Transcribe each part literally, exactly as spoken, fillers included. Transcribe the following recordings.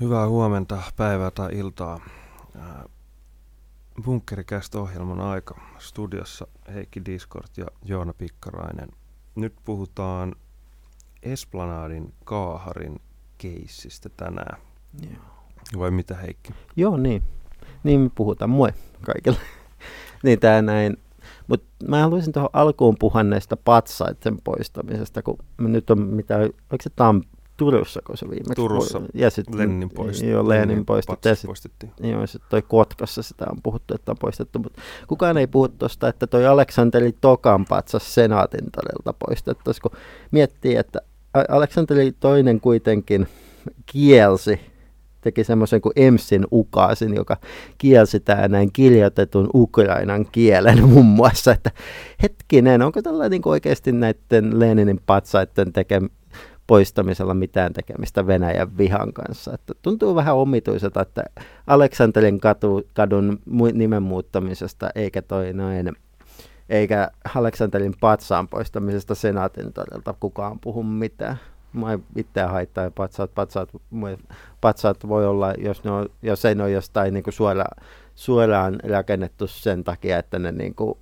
Hyvää huomenta, päivää tai iltaa. Bunkkerikästä-ohjelman aika. Studiossa Heikki Discord ja Joona Pikkarainen. Nyt puhutaan Esplanadin Kaaharin keissistä tänään. Yeah. Vai mitä, Heikki? Joo, niin. Niin me puhutaan. Moi kaikille. Niin tää näin. Mut mä haluaisin tuohon alkuun puhua näistä patsaiden poistamisesta, kun nyt on mitä, oliko se Tampere? Turussa, kun se viimeksi Turussa ja sit, Lenin poistettiin. Joo, Lenin poistettiin. poistettiin. Joo, sitten toi Kotkassa sitä on puhuttu, että on poistettu, mutta kukaan ei puhu tuosta, että toi Aleksanteri Tokan patsas Senaatin todelta poistettaisiin, kun miettii, että Aleksanteri Toinen kuitenkin kielsi, teki semmoisen kuin Emsin ukaasin, joka kielsi tää näin kirjoitetun ukrainan kielen muun muassa, että hetkinen, onko tällainen niin oikeasti näiden Leninin patsaiden tekeminen, poistamisella mitään tekemistä Venäjän vihan kanssa. Että tuntuu vähän omituiselta, että Aleksanterin katu, kadun nimen muuttamisesta eikä toi noin, eikä Aleksanterin patsaan poistamisesta Senaatin todelta kukaan puhu mitään. Mä itseä haittaa patsaat, patsaat, patsaat voi olla, jos, ne on, jos ei ne ole jostain niin kuin suora, suoraan rakennettu sen takia, että ne niin kuin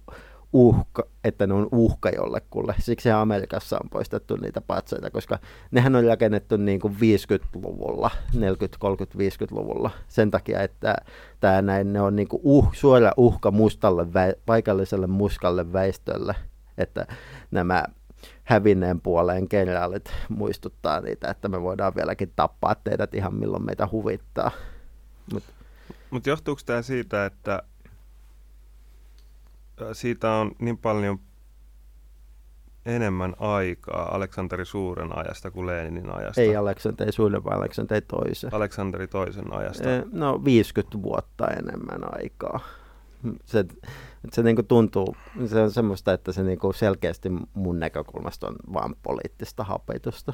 uhka, että ne on uhka jollekulle. Siksi Amerikassa on poistettu niitä patsaita, koska nehän on rakennettu niin kuin viisikymmentäluvulla, neljäkymmentä-kolmekymmentä-viisikymmentäluvulla sen takia, että tää näin, ne on niin kuin uh, suora uhka mustalle, vä- paikalliselle muskalle väestölle, että nämä hävinneen puoleen generaalit muistuttaa niitä, että me voidaan vieläkin tappaa teidät ihan milloin meitä huvittaa. Mutta Mut johtuuko tämä siitä, että siitä on niin paljon enemmän aikaa Aleksanteri Suuren ajasta kuin Leninin ajasta. Ei Aleksanteri Suuren, vaan Aleksanteri Toisen. Aleksanteri Toisen ajasta. No viisikymmentä vuotta enemmän aikaa. Se, se niinku tuntuu, se on semmoista, että se niinku selkeästi mun näkökulmasta on vaan poliittista hapetusta.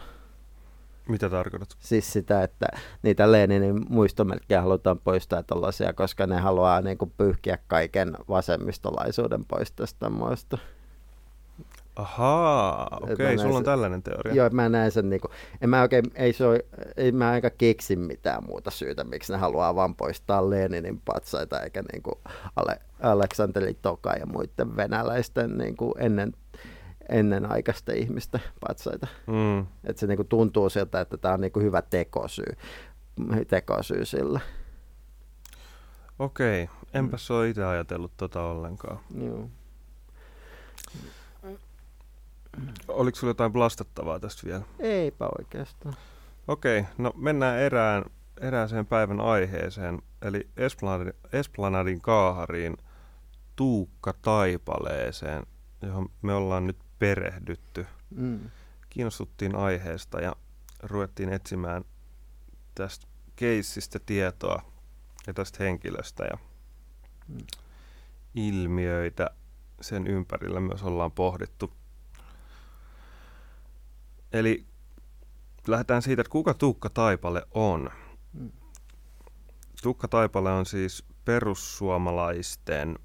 Mitä tarkoitat? Siis sitä, että niitä Leninin muistomerkkejä halutaan poistaa tuollaisia, koska ne haluaa niin kuin pyyhkiä kaiken vasemmistolaisuuden pois tästä maasta. Ahaa, okei, okay, sulla on tällainen teoria. Joo, mä näen sen niin kuin, en mä oikein, ei se ole, ei mä aika keksi mitään muuta syytä, miksi ne haluaa vaan poistaa Leninin patsaita, eikä niin kuin Ale, Aleksanteri Tokan ja muiden venäläisten niin kuin ennen ennenaikaisten ihmisten patsaita. Mm. Että se niinku tuntuu siltä, että tämä on niinku hyvä tekosyy, tekosyy sillä. Okei, enpä se ole itse ajatellut tota ollenkaan. Joo. Oliko sulla jotain blastattavaa tästä vielä? Eipä oikeastaan. Okei, no mennään erään, erääseen päivän aiheeseen, eli Esplanadin, Esplanadin Kaahariin, Tuukka Taipaleeseen, johon me ollaan nyt perehdytty. Mm. Kiinnostuttiin aiheesta ja ruvettiin etsimään tästä keissistä tietoa ja tästä henkilöstä ja mm. ilmiöitä sen ympärillä myös ollaan pohdittu. Eli lähdetään siitä, että kuka Tuukka Taipale on. Mm. Tuukka Taipale on siis perussuomalaisten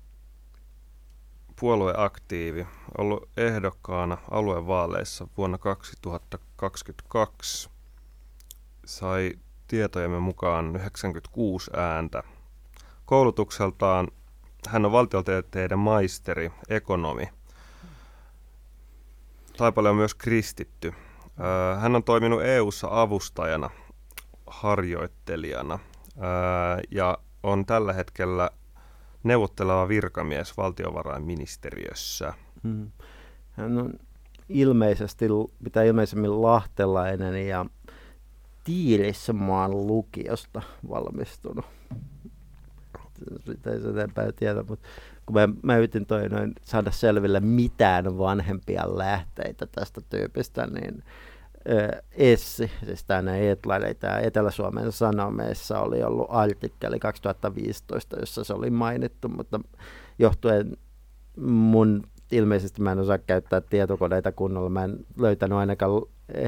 puolueaktiivi, ollut ehdokkaana aluevaaleissa vuonna kaksituhattakaksikymmentäkaksi, sai tietojemme mukaan yhdeksänkymmentäkuusi ääntä. Koulutukseltaan hän on valtiotieteiden maisteri, ekonomi. Taipale on myös kristitty. Hän on toiminut E U:ssa avustajana, harjoittelijana ja on tällä hetkellä neuvotteleva virkamies valtiovarainministeriössä. Hmm. Hän on ilmeisesti, mitä ilmeisemmin lahtelainen ja Tiilismaan lukiosta valmistunut. Sitä ei se enempää tiedä, mutta kun mä, mä yritin toi noin saada selville mitään vanhempia lähteitä tästä tyypistä, niin Essi, siis tämä Etlainen, tämä Etelä-Suomen Sanomeissa oli ollut artikkeli kaksituhattaviisitoista, jossa se oli mainittu, mutta johtuen mun, ilmeisesti mä en osaa käyttää tietokoneita kunnolla, mä en löytänyt ainakaan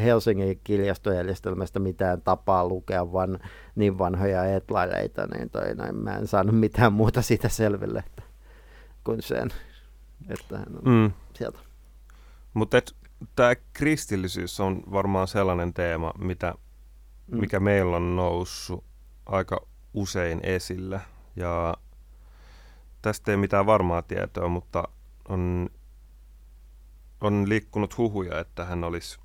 Helsingin kirjastojärjestelmästä mitään tapaa lukea vaan niin vanhoja Etlaineita, niin toi noin, mä en saanut mitään muuta siitä selville että, kuin sen, että hän on mm. sieltä. Mut et... Tämä kristillisyys on varmaan sellainen teema, mitä, mikä mm. meillä on noussut aika usein esillä ja tästä ei mitään varmaa tietoa, mutta on, on liikkunut huhuja, että hän olisi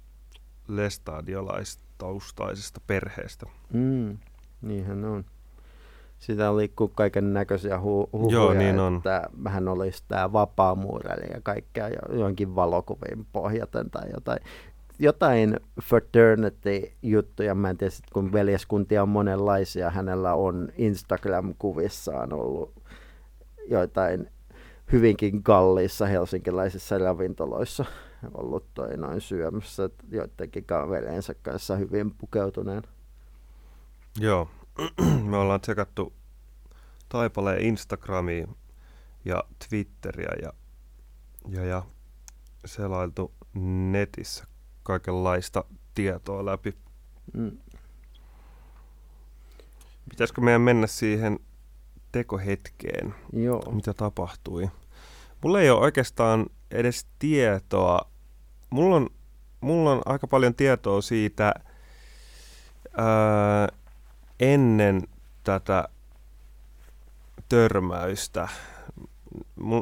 lestadiolaistaustaisesta perheestä. Mm, niinhän on. Sitä liikkuu kaiken näköisiä hu- huhuja, Joo, niin että on. Hän olisi tämä vapaamuurari ja kaikkea jonkin valokuvien pohjaten tai jotain. Jotain fraternity-juttuja, mä en tiedä, kun veljeskuntia on monenlaisia, hänellä on Instagram-kuvissaan ollut joitain hyvinkin kalliissa helsinkiläisissä ravintoloissa ollut toi noin syömässä joidenkin kavereidensa kanssa hyvin pukeutuneen. Joo, me ollaan tsekattu Taipaleen Instagramia ja Twitteriä ja, ja, ja selailtu netissä kaikenlaista tietoa läpi. Mm. Pitäisikö meidän mennä siihen tekohetkeen, Joo. mitä tapahtui? Mulla ei ole oikeastaan edes tietoa. Mulla on, mulla on aika paljon tietoa siitä ää, ennen tätä törmäystä.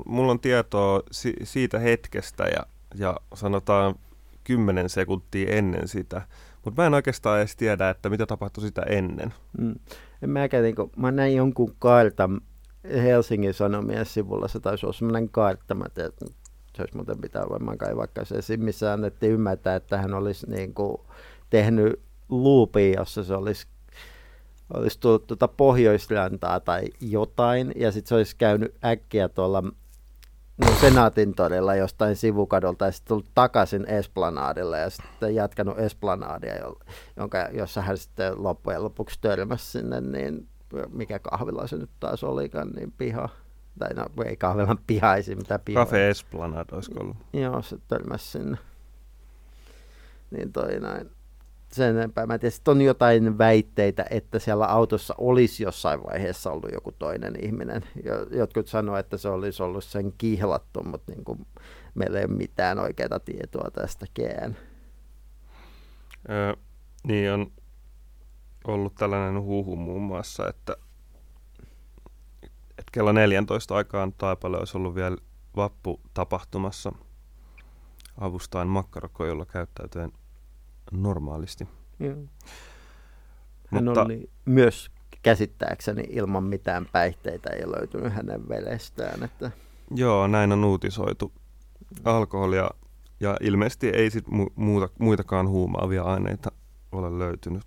Mulla on tietoa si- siitä hetkestä ja, ja sanotaan kymmenen sekuntia ennen sitä. Mutta mä en oikeastaan edes tiedä, että mitä tapahtui sitä ennen. Mm. En mäkään, niin kun, mä näin jonkun kartan Helsingin Sanomien sivulla. Se taisi olla sellainen kartta. Mä tiedän, se olisi muuten pitää varmaan kaivaa käsiin, missä annettiin ymmärtää, että hän olisi niin kuin tehnyt loopia, jossa se olisi, olisi tullut tuota Pohjoisrantaa tai jotain. Ja sitten se olisi käynyt äkkiä tuolla No Senaatin torilla jostain sivukadolta ja sitten tullut takaisin Esplanadille ja sitten jatkanut Esplanadia, jonka, jossa hän sitten loppujen lopuksi törmäsi sinne, niin mikä kahvila se nyt taas olikaan, niin piha, tai no ei kahvilan pihaisi, mitä pihaa. Cafe Esplanaad olisiko ollut. Joo, se törmäsi sinne. Niin toi näin. Sen enempää. Mä tiedän, on jotain väitteitä, että siellä autossa olisi jossain vaiheessa ollut joku toinen ihminen. Jotkut sanoo, että se olisi ollut sen kihlattu, mutta niin kuin meillä ei ole mitään oikeaa tietoa tästäkään. Öö, niin on ollut tällainen huhu muun muassa, että, että kello neljätoista aikaan Taipale olisi ollut vielä vapputapahtumassa avustaen makkarakoilla käyttäytyen normaalisti. Joo. Hän Mutta, oli myös käsittääkseni ilman mitään päihteitä ei löytynyt hänen velestään. Että... Joo, näin on uutisoitu. Alkoholia ja ilmeisesti ei sit muuta, muitakaan huumaavia aineita ole löytynyt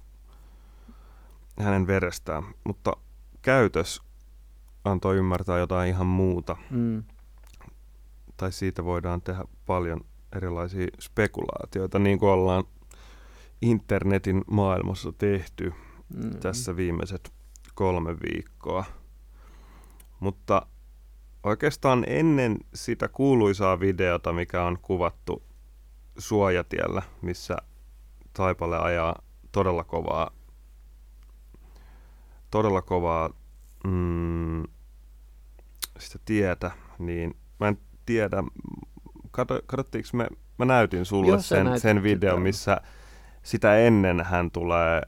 hänen verestään. Mutta käytös antoi ymmärtää jotain ihan muuta. Mm. Tai siitä voidaan tehdä paljon erilaisia spekulaatioita, niin kuin ollaan internetin maailmassa tehty mm-hmm. tässä viimeiset kolme viikkoa. Mutta oikeastaan ennen sitä kuuluisaa videota, mikä on kuvattu suojatiellä, missä Taipale ajaa todella kovaa, todella kovaa mm, sitä tietä, niin mä en tiedä, katsottiinko me, mä näytin sulle Joo, sen, sen, sen videon, missä sitä ennen hän tulee,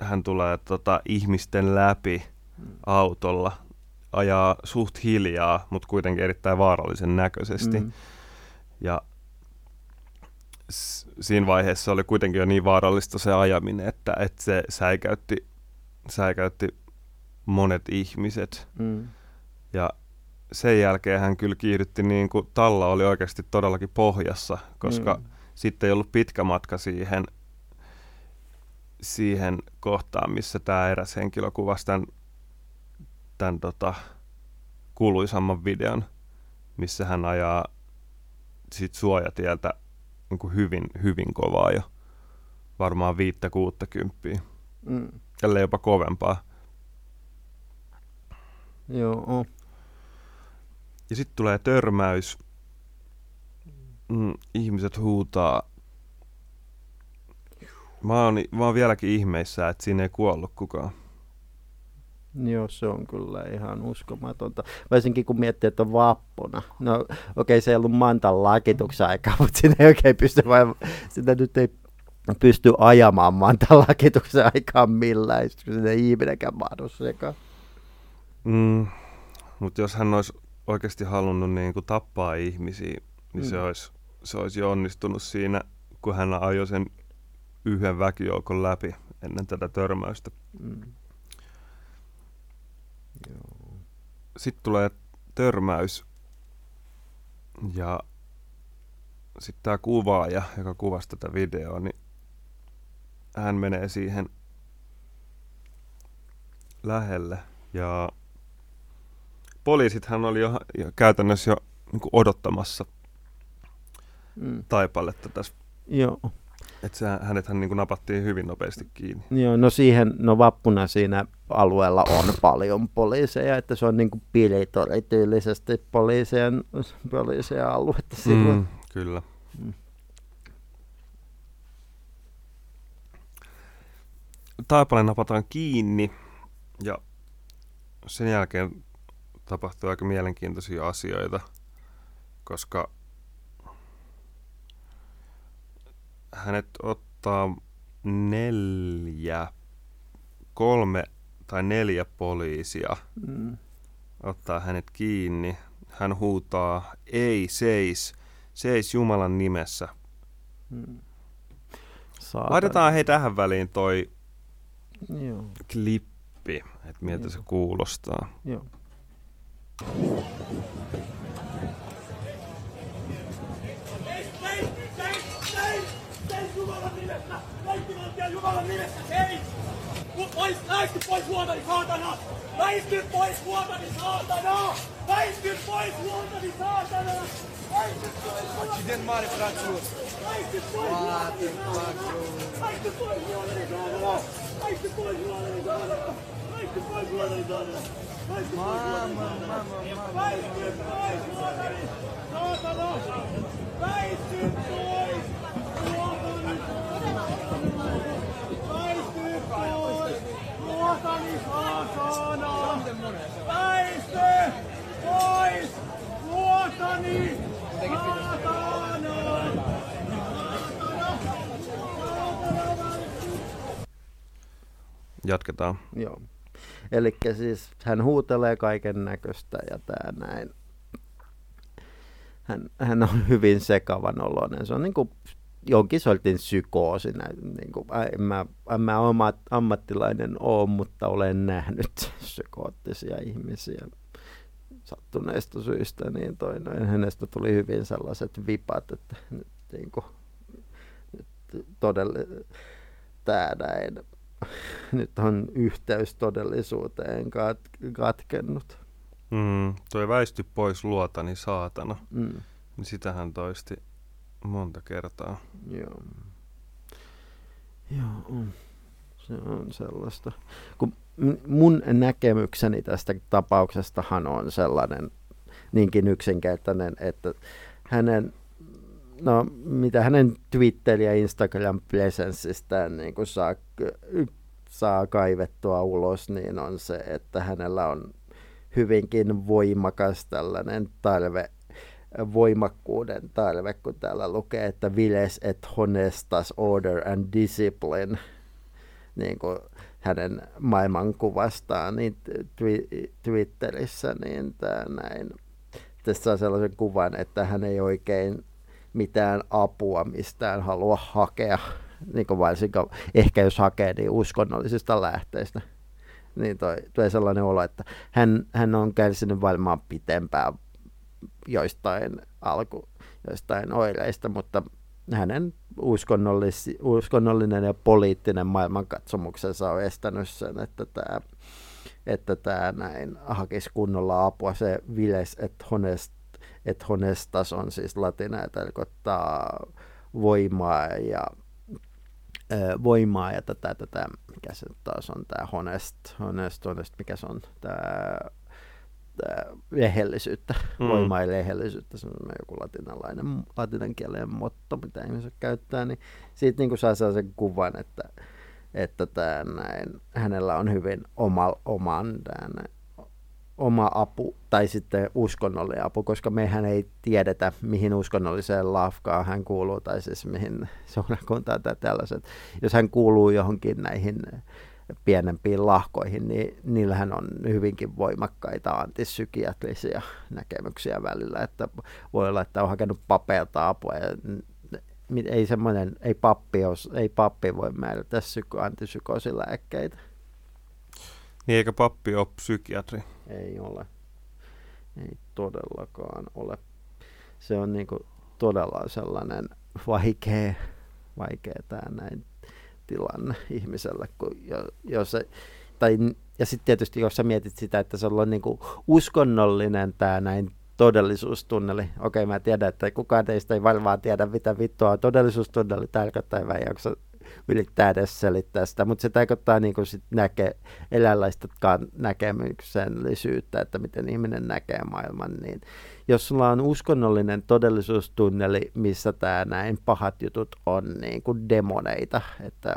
hän tulee tota, ihmisten läpi autolla, ajaa suht hiljaa, mutta kuitenkin erittäin vaarallisen näköisesti. Mm-hmm. Ja s- siinä vaiheessa oli kuitenkin jo niin vaarallista se ajaminen, että, että se säikäytti, säikäytti monet ihmiset. Mm. Ja sen jälkeen hän kyllä kiihdytti niin kuin talla oli oikeasti todellakin pohjassa, koska mm. sitten ei ollut pitkä matka siihen, siihen kohtaan, missä tämä eräs henkilö kuvasi tämän, tämän tota, kuuluisamman videon, missä hän ajaa sit suojatieltä niin kuin hyvin, hyvin kovaa jo, varmaan viittä kuuttakymppiä, mm. tälle jopa kovempaa. Joo. Ja sitten tulee törmäys, mm, ihmiset huutaa. Mä oon, mä oon vieläkin ihmeissä, että siinä ei kuollut kukaan. Joo, se on kyllä ihan uskomatonta. Varsinkin kun miettii, että on vappuna. No okei, okay, se ei ollut Mantan lakituksen aikaa, mutta siinä ei oikein pysty vain... Sitä nyt ei pysty ajamaan mantan lakituksen aikaan millään, kun se ei ihminenkään mahdu sekaan. Mm, mutta jos hän olisi oikeasti halunnut niin kuin tappaa ihmisiä, niin mm. se, olisi, se olisi jo onnistunut siinä, kun hän ajoi sen yhden väkijoukon läpi ennen tätä törmäystä. Mm. Joo. Sitten tulee törmäys ja sitten tämä kuvaaja, joka kuvasi tätä videoa, niin hän menee siihen lähelle ja poliisithan oli jo, jo käytännössä jo niin kuin odottamassa mm. Taipaletta tässä. Joo. Että se, hänethän niin kuin napattiin hyvin nopeasti kiinni. Joo, no siihen, no vappuna siinä alueella on paljon poliiseja, että se on niin kuin piilitoretyylisesti poliisien, poliisien aluetta silloin. Mm, kyllä. Mm. Taipale napataan kiinni ja sen jälkeen tapahtui aika mielenkiintoisia asioita, koska hänet ottaa neljä, kolme tai neljä poliisia, mm. ottaa hänet kiinni. Hän huutaa, ei seis, seis Jumalan nimessä. Mm. Laitetaan hei tähän väliin toi Joo. klippi, että miltä Joo. se kuulostaa. Joo. Jumalan nimessä seis! Pois, läisty pois huoltani, saatana! Läisty pois huoltani, saatana! Läisty pois huoltani, saatana! Läisty pois huoltani, saatana! Läisty pois huoltani, saatana! Läisty pois huoltani, saatana! Läisty pois huoltani, saatana! Läisty pois huoltani, saatana! Läisty pois huoltani, saatana! Läisty pois huoltani, saatana! Luotani saatana! Väistö pois! Luotani saatana! Jatketaan. Joo. Elikkä siis hän huutelee kaiken näköistä ja tää näin. Hän, hän on hyvin sekavan oloinen. Se on niinku jonkin sortin psykoosi, niin kuin, en mä, en mä oma ammattilainen ole, mutta olen nähnyt psykoottisia ihmisiä sattuneista syistä, niin toinen hänestä tuli hyvin sellaiset vipat, että nyt, niin kuin, nyt todella tää näin, nyt on yhteys todellisuuteen kat- katkennut. Mm, toi väisty pois luotani saatana, mm. sitähän toisti monta kertaa. Joo. Joo. Se on sellaista. Kun mun näkemykseni tästä tapauksestahan on sellainen niinkin yksinkertainen, että hänen, no mitä hänen Twitter- ja Instagram-presenssistään niin kun saa, saa kaivettua ulos, niin on se, että hänellä on hyvinkin voimakas tällainen tarve voimakkuuden tarve, kun täällä lukee, että viles et honestas order and discipline, niin kuin hänen maailmankuvastaan niin twi- Twitterissä, niin tämä näin. Tässä saa sellaisen kuvan, että hän ei oikein mitään apua mistään halua hakea, niin kuin varsinkaan, ehkä jos hakee, niin uskonnollisista lähteistä. Niin toi, toi sellainen olo, että hän, hän on kärsinyt varmaan pitempään joistain alku, joistain oireista, mutta hänen uskonnollis- uskonnollinen ja poliittinen maailmankatsomuksensa on estänyt sen, että tämä että tämä näin hakisi kunnolla apua. Se viles et, honest, et honestas on siis latina ja tarkoittaa voimaa ja ö, voimaa ja tätä, tätä, mikä se taas on tämä honest, honest, honest, mikä se on tämä rehellisyyttä, mm. voimaa ja rehellisyyttä, se on joku latinalainen, latinankielinen motto, mitä ihmiset käyttää, niin siitä niin kuin saa sellaisen kuvan, että, että näin, hänellä on hyvin oma, oman tämän, oma apu tai sitten uskonnollinen apu, koska mehän ei tiedetä, mihin uskonnolliseen lafkaan hän kuuluu tai siis mihin seurakuntaan tai tällaiset. Jos hän kuuluu johonkin näihin pienempiin lahkoihin, niin niillähän on hyvinkin voimakkaita antipsykiatrisia näkemyksiä välillä, että voi olla, että on hakenut papeilta apua ja ei semmoinen, ei pappi, os, ei pappi voi määrätä antipsykoosilääkkeitä. Niin eikä pappi ole psykiatri? Ei ole. Ei todellakaan ole. Se on niinku todella sellainen vaikea, vaikea tää näin tilanne ihmiselle. Kun jo, jos se, tai, ja sitten tietysti jos sä mietit sitä, että se on niinku uskonnollinen tää näin todellisuustunneli. Okei, mä tiedän, että kukaan teistä ei varmaan tiedä, mitä vittua todellisuustunneli tarkoittaa, ja onko yrittää edes selittää sitä, mutta se tarkoittaa niin kuin sit näke, eläinlaistatkaan näkemyksellisyyttä, että miten ihminen näkee maailman. Niin jos sulla on uskonnollinen todellisuustunneli, missä tämä näin pahat jutut on niin kuin demoneita, että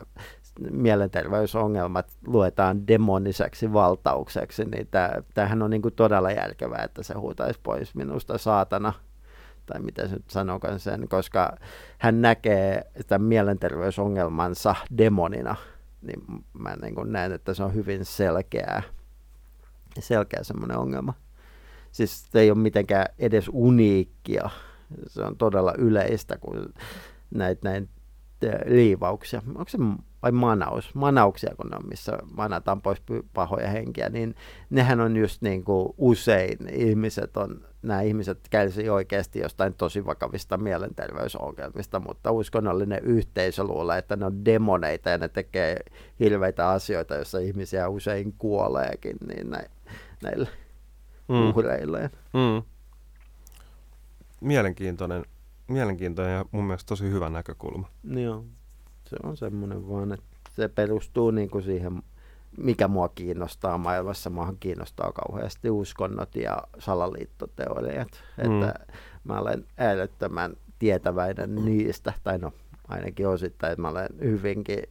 mielenterveysongelmat luetaan demoniseksi valtaukseksi, niin tämähän on niin kuin todella järkevää, että se huutaisi pois minusta saatana. Tai mitä se nyt sanokaan sen, koska hän näkee tämän mielenterveysongelmansa demonina, niin mä niin kuin näen, että se on hyvin selkeä, selkeä semmoinen ongelma. Siis se ei ole mitenkään edes uniikkia, se on todella yleistä, kun näitä näitä liivauksia, onko se vai manaus, manauksia kun ne on, missä manataan pois pahoja henkiä, niin nehän on just niin kuin usein ihmiset on, nämä ihmiset kärsivät oikeasti jostain tosi vakavista mielenterveysongelmista, mutta uskonnollinen yhteisö luulee, että ne on demoneita ja ne tekee hirveitä asioita, joissa ihmisiä usein kuoleekin niin nä- näillä mm. uhreilleen. Mm. Mielenkiintoinen, mielenkiintoinen ja mun mielestä tosi hyvä näkökulma. Joo, se on semmoinen vaan, että se perustuu niin kuin siihen, mikä mua kiinnostaa maailmassa. Muahan kiinnostaa kauheasti uskonnot ja salaliittoteoriat, mm. että mä olen äärettömän tietäväinen mm. niistä, tai no ainakin osittain, että mä olen hyvinkin,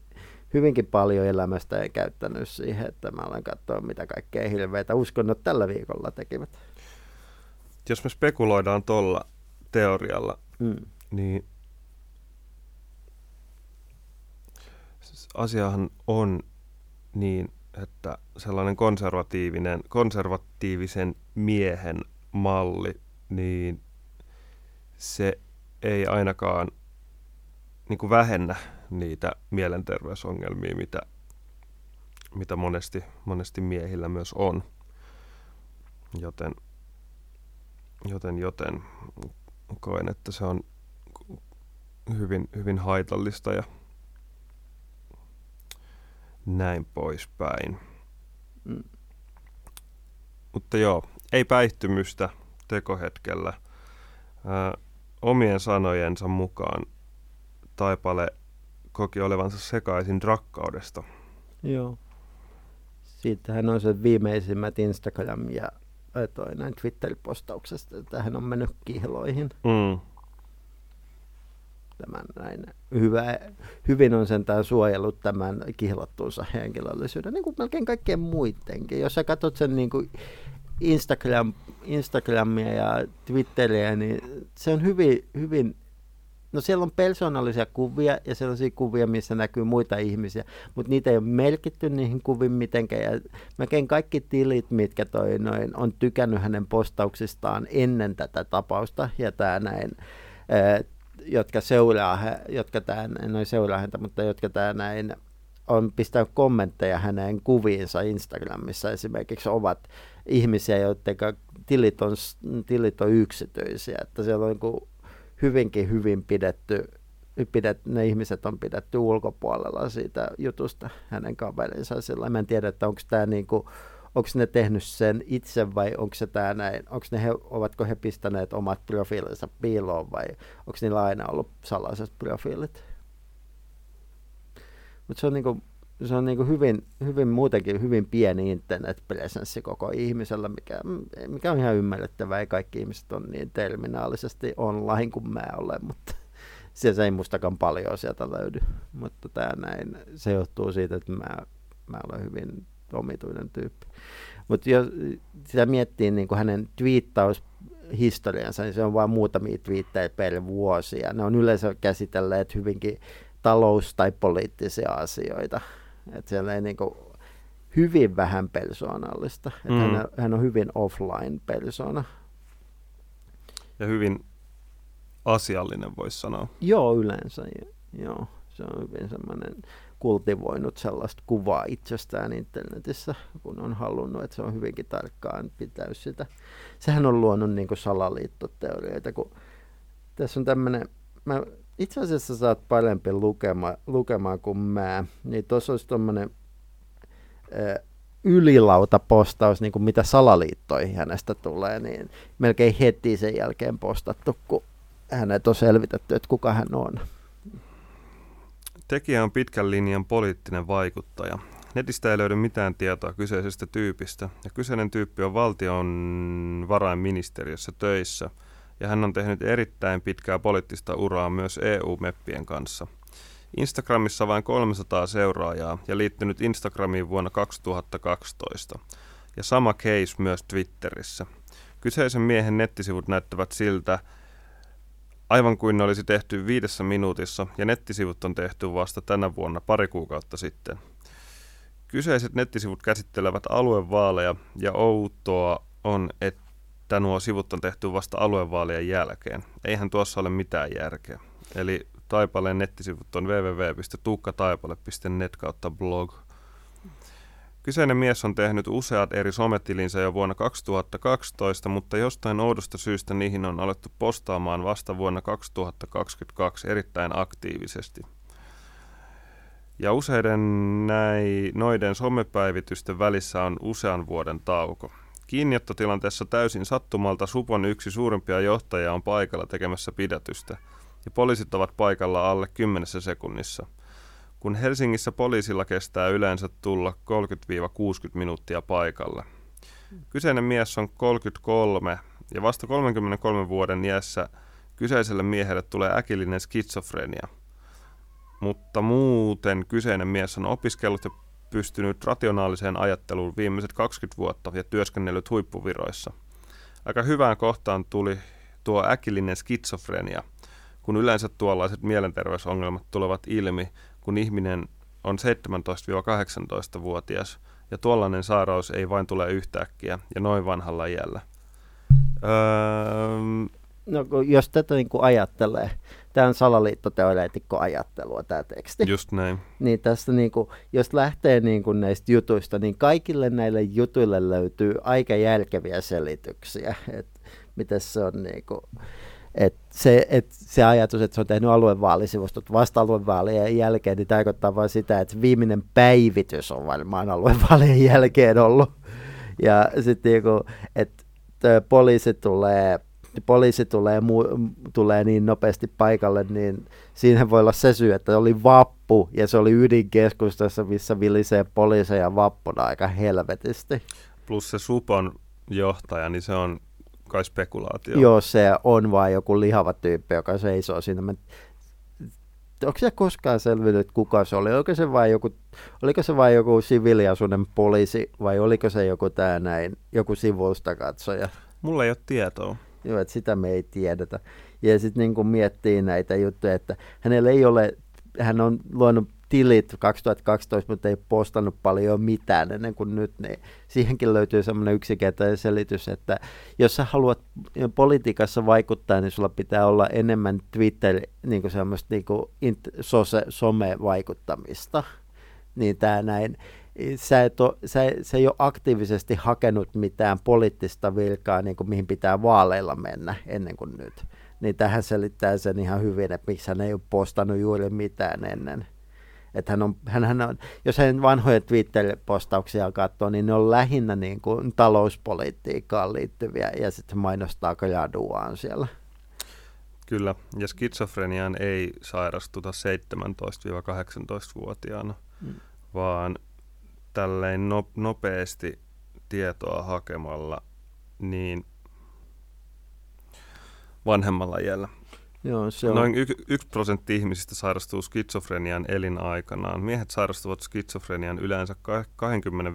hyvinkin paljon elämästä ja käyttänyt siihen, että mä olen katsoa, mitä kaikkea hirveitä uskonnot tällä viikolla tekivät. Jos me spekuloidaan tuolla teorialla, mm. niin asiahan on niin, että sellainen konservatiivinen, konservatiivisen miehen malli, niin se ei ainakaan niin kuin vähennä niitä mielenterveysongelmia, mitä, mitä monesti, monesti miehillä myös on. Joten, joten, joten koen, että se on hyvin, hyvin haitallista ja näin poispäin. Mm. Mutta joo, ei päihtymystä tekohetkellä. Ö, omien sanojensa mukaan Taipale koki olevansa sekaisin rakkaudesta. Joo. Siitähän on se viimeisimmät Instagram ja toi näin Twitter-postauksesta, että hän on mennyt kihloihin. Mm. Tämän näin hyvä, hyvin on sentään suojellut tämän kihlottuunsa henkilöllisyyden, niin kuin melkein kaikkien muidenkin. Jos sä katsot sen niin kuin Instagram, Instagramia ja Twitteriä, niin se on hyvin, hyvin, no siellä on persoonallisia kuvia ja sellaisia kuvia, missä näkyy muita ihmisiä, mutta niitä ei ole merkitty niihin kuviin mitenkään. Ja melkein kaikki tilit, mitkä toi noin, on tykännyt hänen postauksistaan ennen tätä tapausta ja tää näin, jotka seuraa, jotka tämän, en ole seuraa häntä, mutta jotka tämä näin on pistänyt kommentteja hänen kuviinsa Instagramissa esimerkiksi, ovat ihmisiä, joiden tilit on, tilit on yksityisiä, että siellä on niin hyvinkin hyvin pidetty, pidet, ne ihmiset on pidetty ulkopuolella siitä jutusta hänen kaverinsa sillä. Mä en tiedä, että onko tämä niin kuin, onko ne tehnyt sen itse vai onko se tää näin, onko ne he, ovatko he pistäneet omat profiilinsa piiloon vai onko niillä aina ollut salaiset profiilit? Mutta se on, niinku, se on niinku hyvin, hyvin muutenkin hyvin pieni internetpresenssi koko ihmisellä, mikä, mikä on ihan ymmärrettävää. Ei kaikki ihmiset on niin terminaalisesti online kuin mä olen, mutta se ei mustakaan paljon sieltä löydy. Mutta tää näin, se johtuu siitä, että mä, mä olen hyvin omituinen tyyppi. Mutta jos sitä miettii niin kuin hänen twiittaushistoriansa, niin se on vain muutamia twiittejä per vuosi. Ja ne on yleensä käsitelleet hyvinkin talous- tai poliittisia asioita. Että siellä ei niin kuin hyvin vähän persoonallista. Mm. Hän, on, hän on hyvin offline-persona. Ja hyvin asiallinen, voisi sanoa. Joo, yleensä. Joo, se on hyvin semmoinen kultivoinut sellaista kuvaa itsestään internetissä, kun on halunnut, että se on hyvinkin tarkkaan pitäys sitä. Sehän on luonut niin kuin salaliittoteorioita, kun tässä on tämmöinen, mä itse asiassa sä oot parempi lukema, lukemaan kuin mä, niin tuossa olisi tommoinen ylilautapostaus, niin kuin mitä salaliittoihin hänestä tulee, niin melkein heti sen jälkeen postattu, kun hänet on selvitetty, että kuka hän on. Tekijä on pitkän linjan poliittinen vaikuttaja. Netistä ei löydy mitään tietoa kyseisestä tyypistä, ja kyseinen tyyppi on valtion varainministeriössä töissä, ja hän on tehnyt erittäin pitkää poliittista uraa myös E U-meppien kanssa. Instagramissa vain kolmesataa seuraajaa ja liittynyt Instagramiin vuonna kaksituhattakaksitoista, ja sama case myös Twitterissä. Kyseisen miehen nettisivut näyttävät siltä, aivan kuin ne olisi tehty viidessä minuutissa, ja nettisivut on tehty vasta tänä vuonna pari kuukautta sitten. Kyseiset nettisivut käsittelevät aluevaaleja, ja outoa on, että nuo sivut on tehty vasta aluevaalien jälkeen. Eihän tuossa ole mitään järkeä. Eli Taipaleen nettisivut on www piste tuukkataipale piste net kautta blog. Kyseinen mies on tehnyt useat eri sometilinsä jo vuonna kaksituhattakaksitoista, mutta jostain oudosta syystä niihin on alettu postaamaan vasta vuonna kaksituhattakaksikymmentäkaksi erittäin aktiivisesti. Ja useiden näi, noiden somepäivitysten välissä on usean vuoden tauko. Kiinniottotilanteessa täysin sattumalta SUPOn yksi suurimpia johtajia on paikalla tekemässä pidätystä, ja poliisit ovat paikalla alle kymmenessä sekunnissa. Kun Helsingissä poliisilla kestää yleensä tulla kolmekymmentä kuusikymmentä minuuttia paikalle. Kyseinen mies on kolmekymmentäkolme, ja vasta kolmenkymmenenkolmen vuoden iässä kyseiselle miehelle tulee äkillinen skitsofrenia. Mutta muuten kyseinen mies on opiskellut ja pystynyt rationaaliseen ajatteluun viimeiset kaksikymmentä vuotta ja työskennellyt huippuviroissa. Aika hyvään kohtaan tuli tuo äkillinen skitsofrenia, kun yleensä tuollaiset mielenterveysongelmat tulevat ilmi, kun ihminen on seitsemäntoista kahdeksantoista-vuotias, ja tuollainen sairaus ei vain tule yhtäkkiä, ja noin vanhalla iällä. Öö... No, jos tätä niin kuin ajattelee, tämä on salaliittoteoreetikkoajattelua tämä teksti. Just näin. Niin tästä, niin kuin, jos lähtee niin kuin näistä jutuista, niin kaikille näille jutuille löytyy aika järkeviä selityksiä, että miten se on niin kuin... Et se, et se ajatus, että se on tehnyt aluevaalisivustot vasta aluevaalien jälkeen, niin tarkoittaa vain sitä, että viimeinen päivitys on varmaan aluevaalien jälkeen ollut. Ja sitten niinku, että poliisi tulee, poliisi tulee, mu, tulee niin nopeasti paikalle, niin siinä voi olla se syy, että oli vappu ja se oli ydinkeskustassa, missä vilisee poliiseja vappuna aika helvetisti. Plus se SUPOn johtaja, niin se on... kai spekulaatio. Joo, se on vaan joku lihava tyyppi, joka seisoo siinä. Mä... Onko se koskaan selvinnyt, kuka se oli? Oliko se vain joku, oliko se vain joku siviiliasuinen poliisi vai oliko se joku tää näin, joku sivusta katsoja? Mulla ei ole tietoa. Joo, että sitä me ei tiedetä. Ja sitten niinku miettii näitä juttuja, että hänellä ei ole, hän on luonut tilit kaksituhattakaksitoista, mutta ei postannut paljon mitään ennen kuin nyt, niin siihenkin löytyy semmoinen yksinkertainen selitys, että jos sä haluat politiikassa vaikuttaa, niin sulla pitää olla enemmän Twitter, niin kuin semmoista niin kuin some-vaikuttamista, niin tää näin, sä et ole, sä, sä ei ole aktiivisesti hakenut mitään poliittista virkaa, niin kuin mihin pitää vaaleilla mennä ennen kuin nyt, niin tähän selittää sen ihan hyvin, että miksi hän ei ole postannut juuri mitään ennen. Että hän on, hän, hän on, jos hän vanhoja Twitter-postauksia katsoo, niin ne on lähinnä niin kuin talouspolitiikkaan liittyviä ja sitten mainostaa kajaduaan siellä. Kyllä, ja skitsofreniaan ei sairastuta seitsemäntoista kahdeksantoista-vuotiaana, mm. vaan tälleen no, nopeasti tietoa hakemalla niin vanhemmalla iällä. Joo, se on. Noin y- yksi prosentti ihmisistä sairastuu skitsofrenian elinaikanaan. Miehet sairastuvat skitsofrenian yleensä kaksikymmentä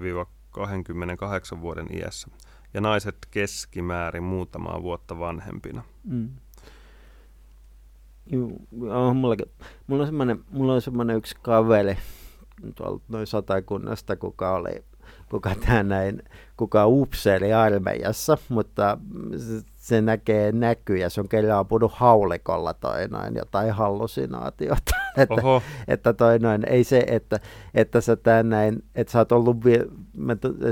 kaksikymmentäkahdeksan vuoden iässä ja naiset keskimäärin muutamaa vuotta vanhempina. Mm. Juu, oh, mulla on semmoinen, mulla on semmoinen yksi kaveri tuolta noin Satakunnasta, kuka oli kuka tää näin, kuka upseeli armeijassa, mutta se näkee näkyjä, se on kelaapunut haulikolla toi noin jotain hallusinaatiota, että, että toi noin, ei se, että, että sä tää näin, että sä oot ollut,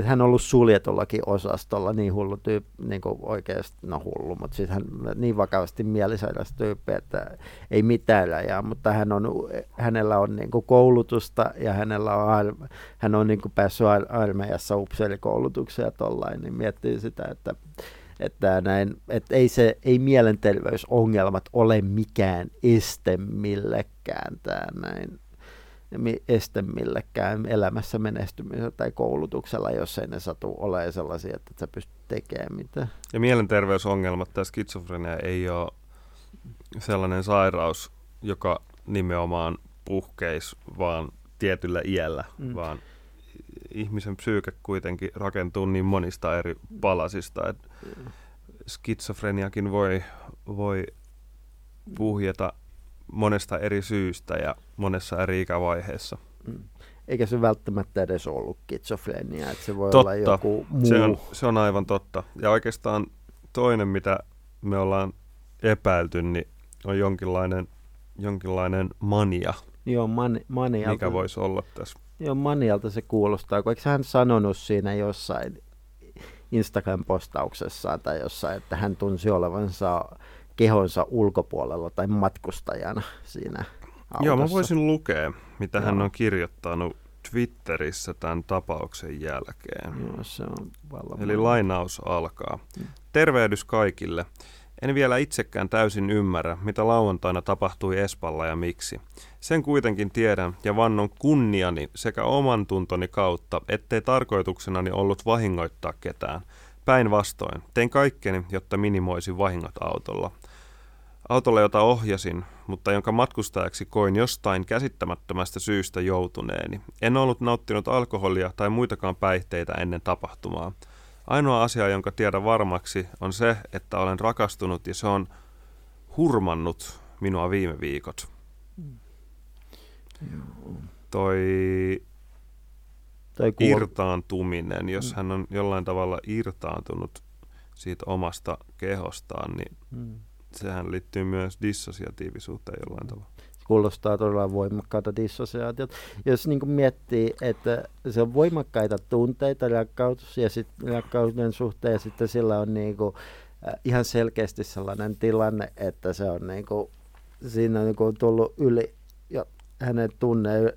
hän on ollut suljetullakin osastolla, niin hullu tyyppi, niin kuin oikeasti, no hullu, mutta siis hän niin vakavasti mielisairas tyyppi, että ei mitään läjää, mutta hän on, hänellä on niin kuin koulutusta ja hänellä on, hän on niin kuin päässyt armeijassa upseelikoulutukseen ja tollain, niin miettii sitä, että että näin, että ei se ei mielenterveysongelmat ole mikään este millekään tää näin este millekään elämässä menestymisellä tai koulutuksella, jos ei ne satu ole sellaisia, että sä pystyt tekemään mitään. Ja mielenterveysongelmat tai skitsofrenia ei ole sellainen sairaus, joka nimenomaan puhkeisi vaan tietyllä iällä, mm. vaan ihmisen psyyke kuitenkin rakentuu niin monista eri palasista, että skitsofreniakin voi, voi puhjeta monesta eri syystä ja monessa eri ikävaiheessa. Eikä se välttämättä edes ollut skitsofrenia, että se voi totta, olla joku muu. Se on, se on aivan totta. Ja oikeastaan toinen, mitä me ollaan epäilty, niin on jonkinlainen, jonkinlainen mania. Joo, man, mania. Mikä voisi olla tässä? Joo, manialta se kuulostaa, kun eikö hän sanonut siinä jossain Instagram-postauksessaan tai jossain, että hän tunsi olevansa kehonsa ulkopuolella tai matkustajana siinä autossa. Joo, mä voisin lukea, mitä Joo. hän on kirjoittanut Twitterissä tämän tapauksen jälkeen. Joo, se on vallan. Eli lainaus alkaa. Tervehdys kaikille. En vielä itsekään täysin ymmärrä, mitä lauantaina tapahtui Espalla ja miksi. Sen kuitenkin tiedän ja vannon kunniani sekä oman tuntoni kautta, ettei tarkoituksenani ollut vahingoittaa ketään. Päinvastoin, tein kaikkeni, jotta minimoisin vahingot autolla. Autolla, jota ohjasin, mutta jonka matkustajaksi koin jostain käsittämättömästä syystä joutuneeni. En ollut nauttinut alkoholia tai muitakaan päihteitä ennen tapahtumaa. Ainoa asia, jonka tiedän varmaksi, on se, että olen rakastunut ja se on hurmannut minua viime viikot. Mm. Toi kuul... irtaantuminen, jos mm. hän on jollain tavalla irtaantunut siitä omasta kehostaan, niin mm. sehän liittyy myös dissosiatiivisuuteen jollain tavalla. Kuulostaa todella voimakkaita dissosiaatiota. Jos niin kuin miettii, että se on voimakkaita tunteita, rakkautus ja sit, rakkauden suhteen, ja sitten sillä on niin kuin, äh, ihan selkeästi sellainen tilanne, että se on niin kuin, siinä on niin kuin tullut yli, ja hänen tunne,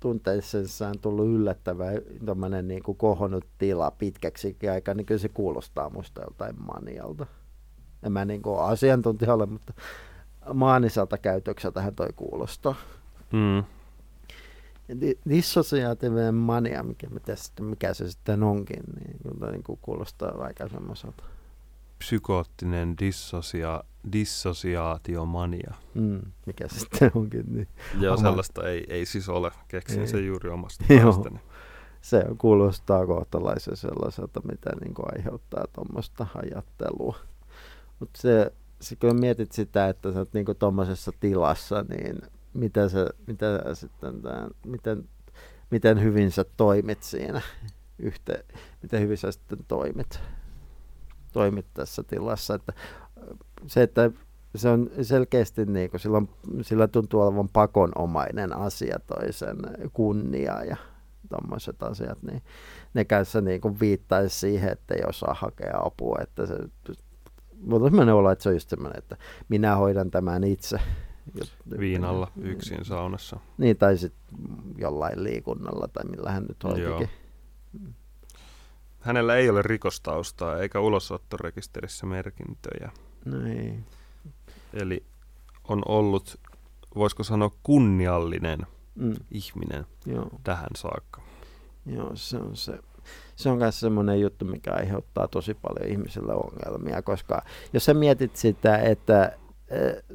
tunteissensa on tullut yllättävä tommoinen niin kuin kohonnut tila pitkäksikin aikaa, niin kyllä se kuulostaa musta joltain manialta. En mä niin kuin asiantuntija ole, mutta maaniselta käytökseltähän toi kuulostaa. Mm. Dissosiaatiivinen mania, mikä, mikä se sitten onkin, niin kuulostaa aika semmoiselta. Psykoottinen dissosia, dissosiaatiomania. Mm, mikä se sitten onkin. Niin. Joo, Oma... sellaista ei, ei siis ole. Keksin ei. sen juuri omasta päästäni. Se kuulostaa kohtalaisen sellaiselta, mitä niin kuin aiheuttaa tuommoista ajattelua. Mut se... Sitten kun mietit sitä, että sä oot niinku tommosessa tilassa, niin mitä sä, mitä sä sitten tämän, miten, miten hyvin sä toimit siinä yhteen, miten hyvin sä sitten toimit, toimit tässä tilassa. Että se, että se on selkeästi niinku, sillä, on, sillä tuntuu olevan pakonomainen asia toisen kunniaa ja tommoset asiat, niin ne käyssä niinku viittaisi siihen, että ei osaa hakea apua, että se mutta semmoinen olla, että se on just semmoinen, että minä hoidan tämän itse. Viinalla yksin saunassa. Niin, tai sitten jollain liikunnalla tai millä hän nyt hoitikin. Hänellä ei ole rikostaustaa eikä ulosottorekisterissä merkintöjä. Noin. Eli on ollut, voisiko sanoa, kunniallinen mm. ihminen Joo. tähän saakka. Joo, se on se. Se on myös semmoinen juttu, mikä aiheuttaa tosi paljon ihmisille ongelmia, koska jos sä mietit sitä, että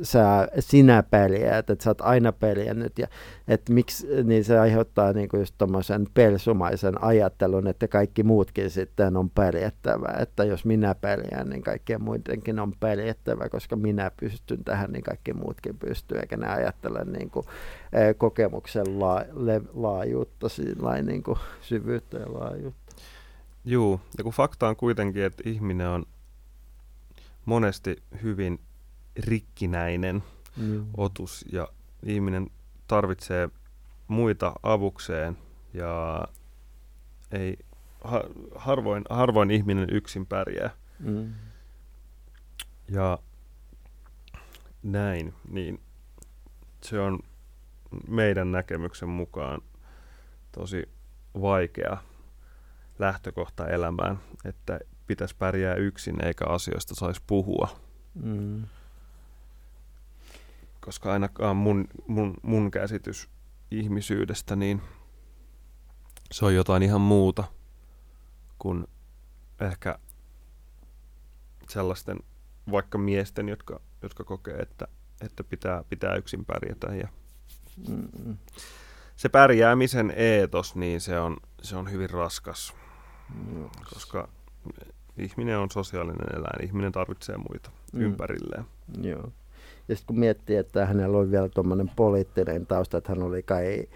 sä, sinä pärjäät, että sä oot aina pärjännyt ja että miksi, niin se aiheuttaa niinku just tommosen pelsumaisen ajattelun, että kaikki muutkin sitten on pärjättävää, että jos minä pärjään, niin kaikkien muidenkin on pärjättävää, koska minä pystyn tähän, niin kaikki muutkin pystyy, eikä ne ajattele niinku kokemuksen la, le, laajuutta, sillain niinku syvyyttä ja laajuutta. Juu, ja kun fakta on kuitenkin, että ihminen on monesti hyvin rikkinäinen mm. otus ja ihminen tarvitsee muita avukseen ja ei ha, harvoin, harvoin ihminen yksin pärjää. Mm. Ja näin, niin se on meidän näkemyksen mukaan tosi vaikea lähtökohta elämään, että pitäisi pärjää yksin eikä asioista saisi puhua. Mm. Koska ainakaan mun, mun, mun käsitys ihmisyydestä, niin se on jotain ihan muuta kuin ehkä sellaisten vaikka miesten, jotka, jotka kokee, että, että pitää, pitää yksin pärjätä. Ja mm. se pärjäämisen eetos, niin se on, se on hyvin raskas, mm. koska ihminen on sosiaalinen eläin, ihminen tarvitsee muita mm. ympärilleen. Joo. Ja sitten kun miettii, että hänellä oli vielä tuommoinen poliittinen tausta, että hän oli kai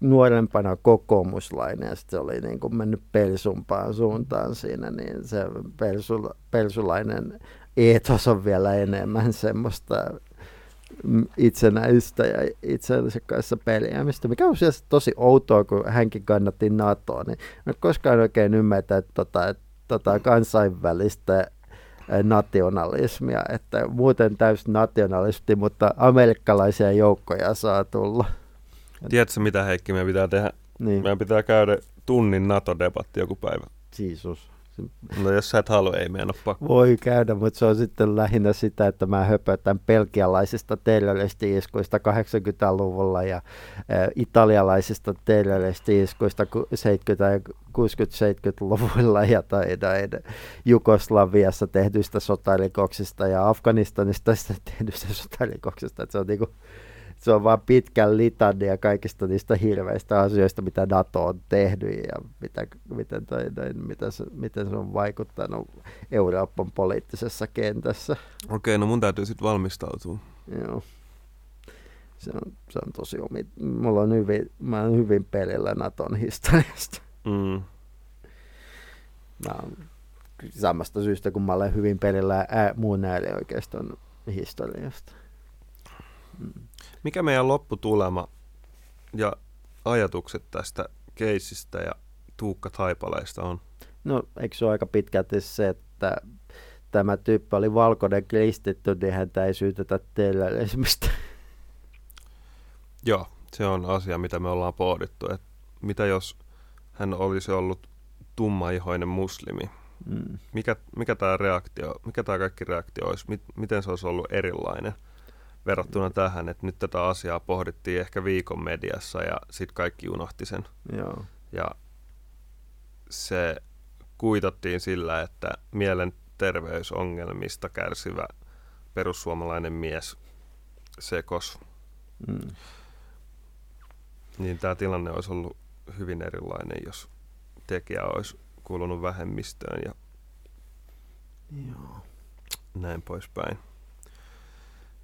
nuorempana kokoomuslainen ja sitten se oli niin kuin mennyt pelsumpaan suuntaan siinä, niin se pelsu, persulainen eetos on vielä enemmän semmoista itsenäistä ja itsensä kanssa pärjäämistä, mikä on siis tosi outoa, kun hänkin kannatti NATOa, niin en ole koskaan oikein ymmärtää tota, tota kansainvälistä nationalismia, että muuten täysin nationalisti, mutta amerikkalaisia joukkoja saa tulla. Tiedätkö mitä, Heikki, meidän pitää tehdä? Niin. Meidän pitää käydä tunnin NATO-debatti joku päivä. Jeesus. No jos sä et halua, ei meidän ole pakko. Voi käydä, mutta se on sitten lähinnä sitä, että mä höpötän belgialaisista terroristi-iskuista kahdeksankymmentäluvulla ja ä, italialaisista terroristi-iskuista seitsemänkymmentä- ja kuusikymmentä-seitsemänkymmentäluvulla ja tai näin Jugoslaviassa tehdyistä sotarikoksista ja Afganistanista tehdyistä sotarikoksista, että se on niinku... Se on vaan pitkän litania kaikista niistä hirveistä asioista, mitä NATO on tehnyt ja mitä, miten, tai, tai, miten, se, miten se on vaikuttanut Euroopan poliittisessa kentässä. Okei, no mun täytyy sitten valmistautua. Joo. Se on, se on tosi omi... Mulla on hyvin, mä olen hyvin perillä NATOn historiasta. Mm. Mä olen samasta syystä, kun mä olen hyvin perillä ää, muun äärioikeiston historiasta. Mm. Mikä meidän lopputulema ja ajatukset tästä keissistä ja Tuukka Taipaleista on? No eikö se ole aika pitkälti se, että tämä tyyppi oli valkoinen kristitty, niin häntä ei syytetä terrorismista. Joo, se on asia, mitä me ollaan pohdittu. Että mitä jos hän olisi ollut tummaihoinen muslimi? Mm. Mikä, mikä tämä reaktio, mikä tämä kaikki reaktio olisi? Miten se olisi ollut erilainen? Verrattuna tähän, että nyt tätä asiaa pohdittiin ehkä viikon mediassa ja sitten kaikki unohti sen. Joo. Ja se kuitattiin sillä, että mielenterveysongelmista kärsivä perussuomalainen mies sekos. Mm. Niin tämä tilanne olisi ollut hyvin erilainen, jos tekijä olisi kuulunut vähemmistöön ja joo. Näin poispäin.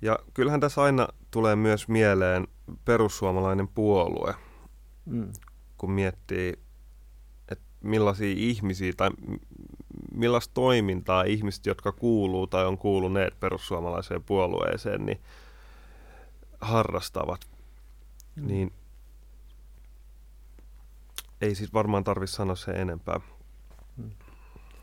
Ja kyllähän tässä aina tulee myös mieleen perussuomalainen puolue, mm. kun miettii, että millaisia ihmisiä tai millaista toimintaa ihmiset, jotka kuuluu tai on kuuluneet perussuomalaiseen puolueeseen, niin harrastavat. Mm. Niin ei siis varmaan tarvitse sanoa sen enempää. Mm.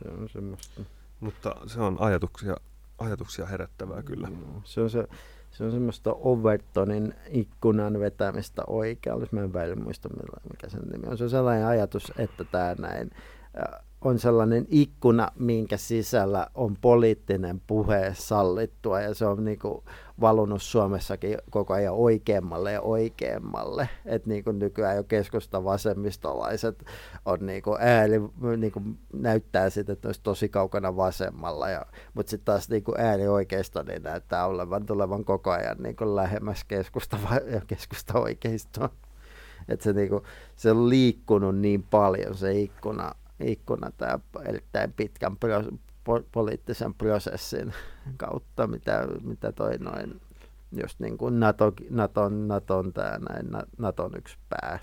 Se on semmoista. Mutta se on ajatuksia. Ajatuksia herättävää kyllä. No, se, on se, se on semmoista Overtonin ikkunan vetämistä oikealle. Mä en välillä muista, mikä sen nimi on. Se on sellainen ajatus, että tämä näin on sellainen ikkuna, minkä sisällä on poliittinen puhe sallittua ja se on niinku valunut Suomessakin koko ajan oikeammalle ja oikeammalle. Että niin kuin nykyään jo keskustavasemmistolaiset on niin kuin ääli, niin kuin näyttää sitten, että ne olisi tosi kaukana vasemmalla. Ja, mutta sitten taas niin kuin ääli oikeisto niin näyttää olevan tulevan koko ajan niin kuin lähemmäs keskusta ja keskusta oikeistoon. Että se, niin kuin, se on liikkunut niin paljon se ikkuna, ikkuna tämä erittäin pitkän prosessin. poliittisen prosessin kautta, mitä, mitä toi noin, just niin kuin NATO, Naton, Naton, tää näin, Naton yksi pää,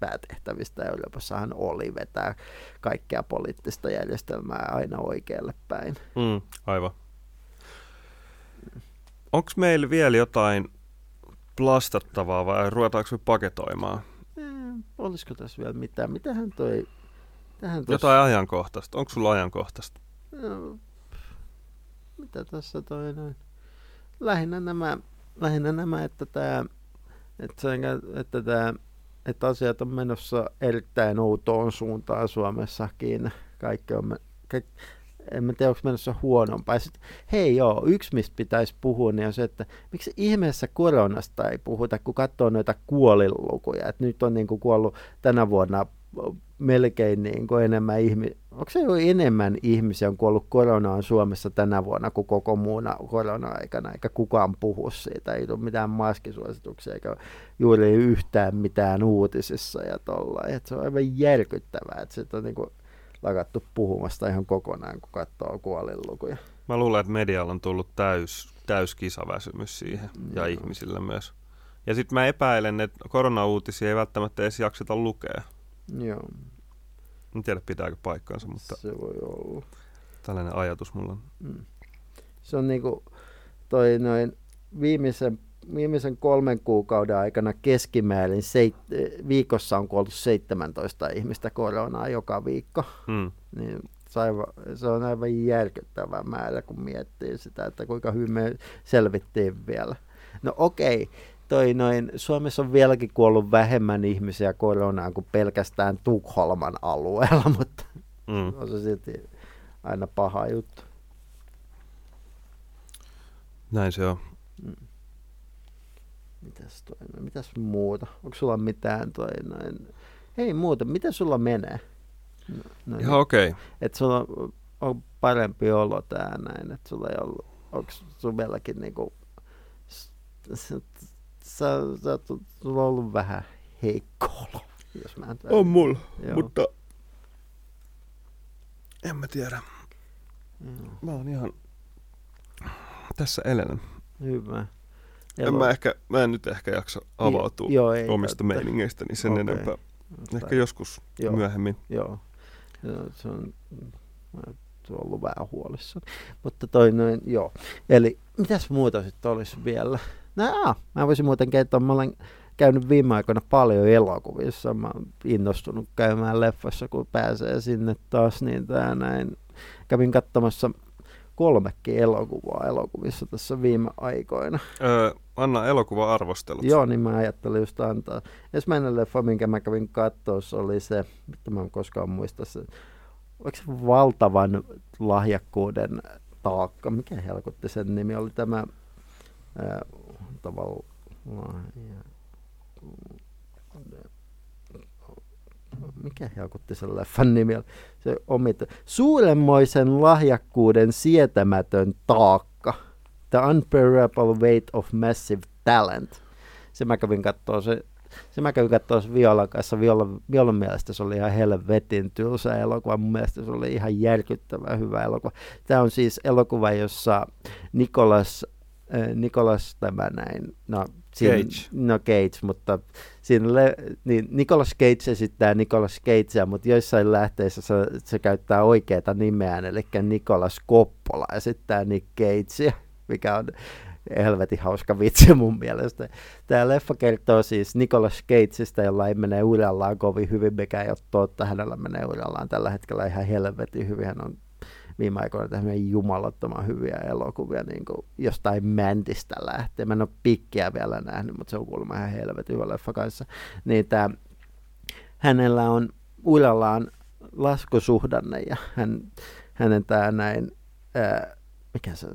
päätehtävistä Euroopassahan oli vetää kaikkea poliittista järjestelmää aina oikealle päin. Mm, aivan. Onko meillä vielä jotain plastattavaa vai ruvetaanko me paketoimaan? Mm, olisiko tässä vielä mitään? Mitähän toi... Mitähän tos... Jotain ajankohtaista. Onko sulla ajankohtaista? No, mitä tässä toi noin? Lähinnä nämä, lähinnä nämä että, tämä, että, sen, että, tämä, että asiat on menossa erittäin outoon suuntaan Suomessakin. Kaikki on, kaikki, en mä tiedä, onko menossa huonompaa. Sitten, hei joo, yksi mistä pitäisi puhua niin on se, että miksi ihmeessä koronasta ei puhuta, kun katsoo noita kuolinlukuja. Että nyt on niin kuin kuollut tänä vuonna melkein niin kuin enemmän ihmisiä. Onko se jo enemmän ihmisiä on kuollut koronaan Suomessa tänä vuonna kuin koko muuna korona-aikana, eikä kukaan puhu siitä, ei tule mitään maskisuosituksia, eikä juuri yhtään mitään uutisissa ja tollain. Et se on aivan järkyttävää, että sitä on niin kuin lakattu puhumasta ihan kokonaan, kun katsoo kuolinlukuja. Mä luulen, että medialla on tullut täys, täys kisaväsymys siihen ja no. ihmisillä myös. Ja sitten mä epäilen, että koronauutisia ei välttämättä edes jakseta lukea. Joo. En tiedä, pitääkö paikkaansa, mutta se voi olla. Tällainen ajatus mulla on. Mm. Se on niin kuin toi noin viimeisen, viimeisen kolmen kuukauden aikana keskimäärin seit, viikossa on kuollut seitsemäntoista ihmistä koronaa joka viikko. Mm. Niin se on aivan järkyttävä määrä, kun miettii sitä, että kuinka hyvin me selvittiin vielä. No okei. Okay. Toi noin, Suomessa on vieläkin kuollut vähemmän ihmisiä koronaan kuin pelkästään Tukholman alueella, mutta mm. on se silti aina paha juttu. Näin se on. Mm. Mitäs, toi noin, mitäs muuta? Onko sulla mitään toi noin? Hei muuta, mitä sulla menee? No, ihan okei. Okay. Että sulla on, on parempi olo tää näin, että sulla ei ollut, onko sun vieläkin niinku... Sä, sä, sulla on ollut vähän heikko olo, jos mä en tiedä. On mulla, joo. Mutta en mä tiedä. Mm. Mä oon ihan tässä elenen. Hyvä. En on... mä, ehkä, mä en nyt ehkä jaksa avautua I, joo, ei, omista että... meiningeistäni niin sen okay. enempää. Ehkä tai... joskus joo. myöhemmin. Joo, joo se on... Mä... on ollut vähän huolissani, mutta toi noin, joo. Eli mitäs muuta sitten olisi vielä? No jaa, mä voisin muuten kertoa, mä olen käynyt viime aikoina paljon elokuvissa, mä oon innostunut käymään leffassa, kun pääsee sinne taas, niin tää näin. Kävin katsomassa kolmekin elokuvaa elokuvissa tässä viime aikoina. Öö, anna elokuva-arvostelut. Joo, niin mä ajattelin just antaa. Ensimmäinen leffa, minkä mä kävin katsossa, oli se, mitä mä en koskaan muista se, oliko se Valtavan lahjakkuuden taakka? Mikä helkutti sen nimi? Oli tämä ää, tavallaan lahjakkuuden. Mikä helkutti sen leffan nimi? Se omita. Suuremmoisen lahjakkuuden sietämätön taakka. The Unbearable Weight of Massive Talent. Se mä kävin katsoa se. Se mä käyn katsoa Violan kanssa. Violan, Violan mielestä se oli ihan helvetin tylsä elokuva. Mun mielestä se oli ihan järkyttävän hyvä elokuva. Tämä on siis elokuva, jossa Nicolas, äh, Nicolas tämä näin, no, siinä, Cage. No Cage, mutta siinä le, niin Nicolas Cage esittää Nicolas Cagea, mutta joissain lähteissä se, se käyttää oikeata nimeään, eli Nicolas Coppola esittää Nick Cagea, mikä on... helvetin hauska vitsi mun mielestä. Tämä leffa kertoo siis Nicolas Cageista, jolla ei mene urallaan kovin hyvin, mikä ei ole totta. Hänellä menee urallaan tällä hetkellä ihan helvetin hyvin. Hän on viime aikoina tehnyt jumalattoman hyviä elokuvia, niin kuin jostain Mäntistä lähtee. Mä en ole Pikkiä vielä nähnyt, mutta se on kuulemma ihan helvetin hyvä leffa kanssa. Niin tää, hänellä on urallaan laskusuhdanne ja hän, hänen tämä näin, ää, mikä se on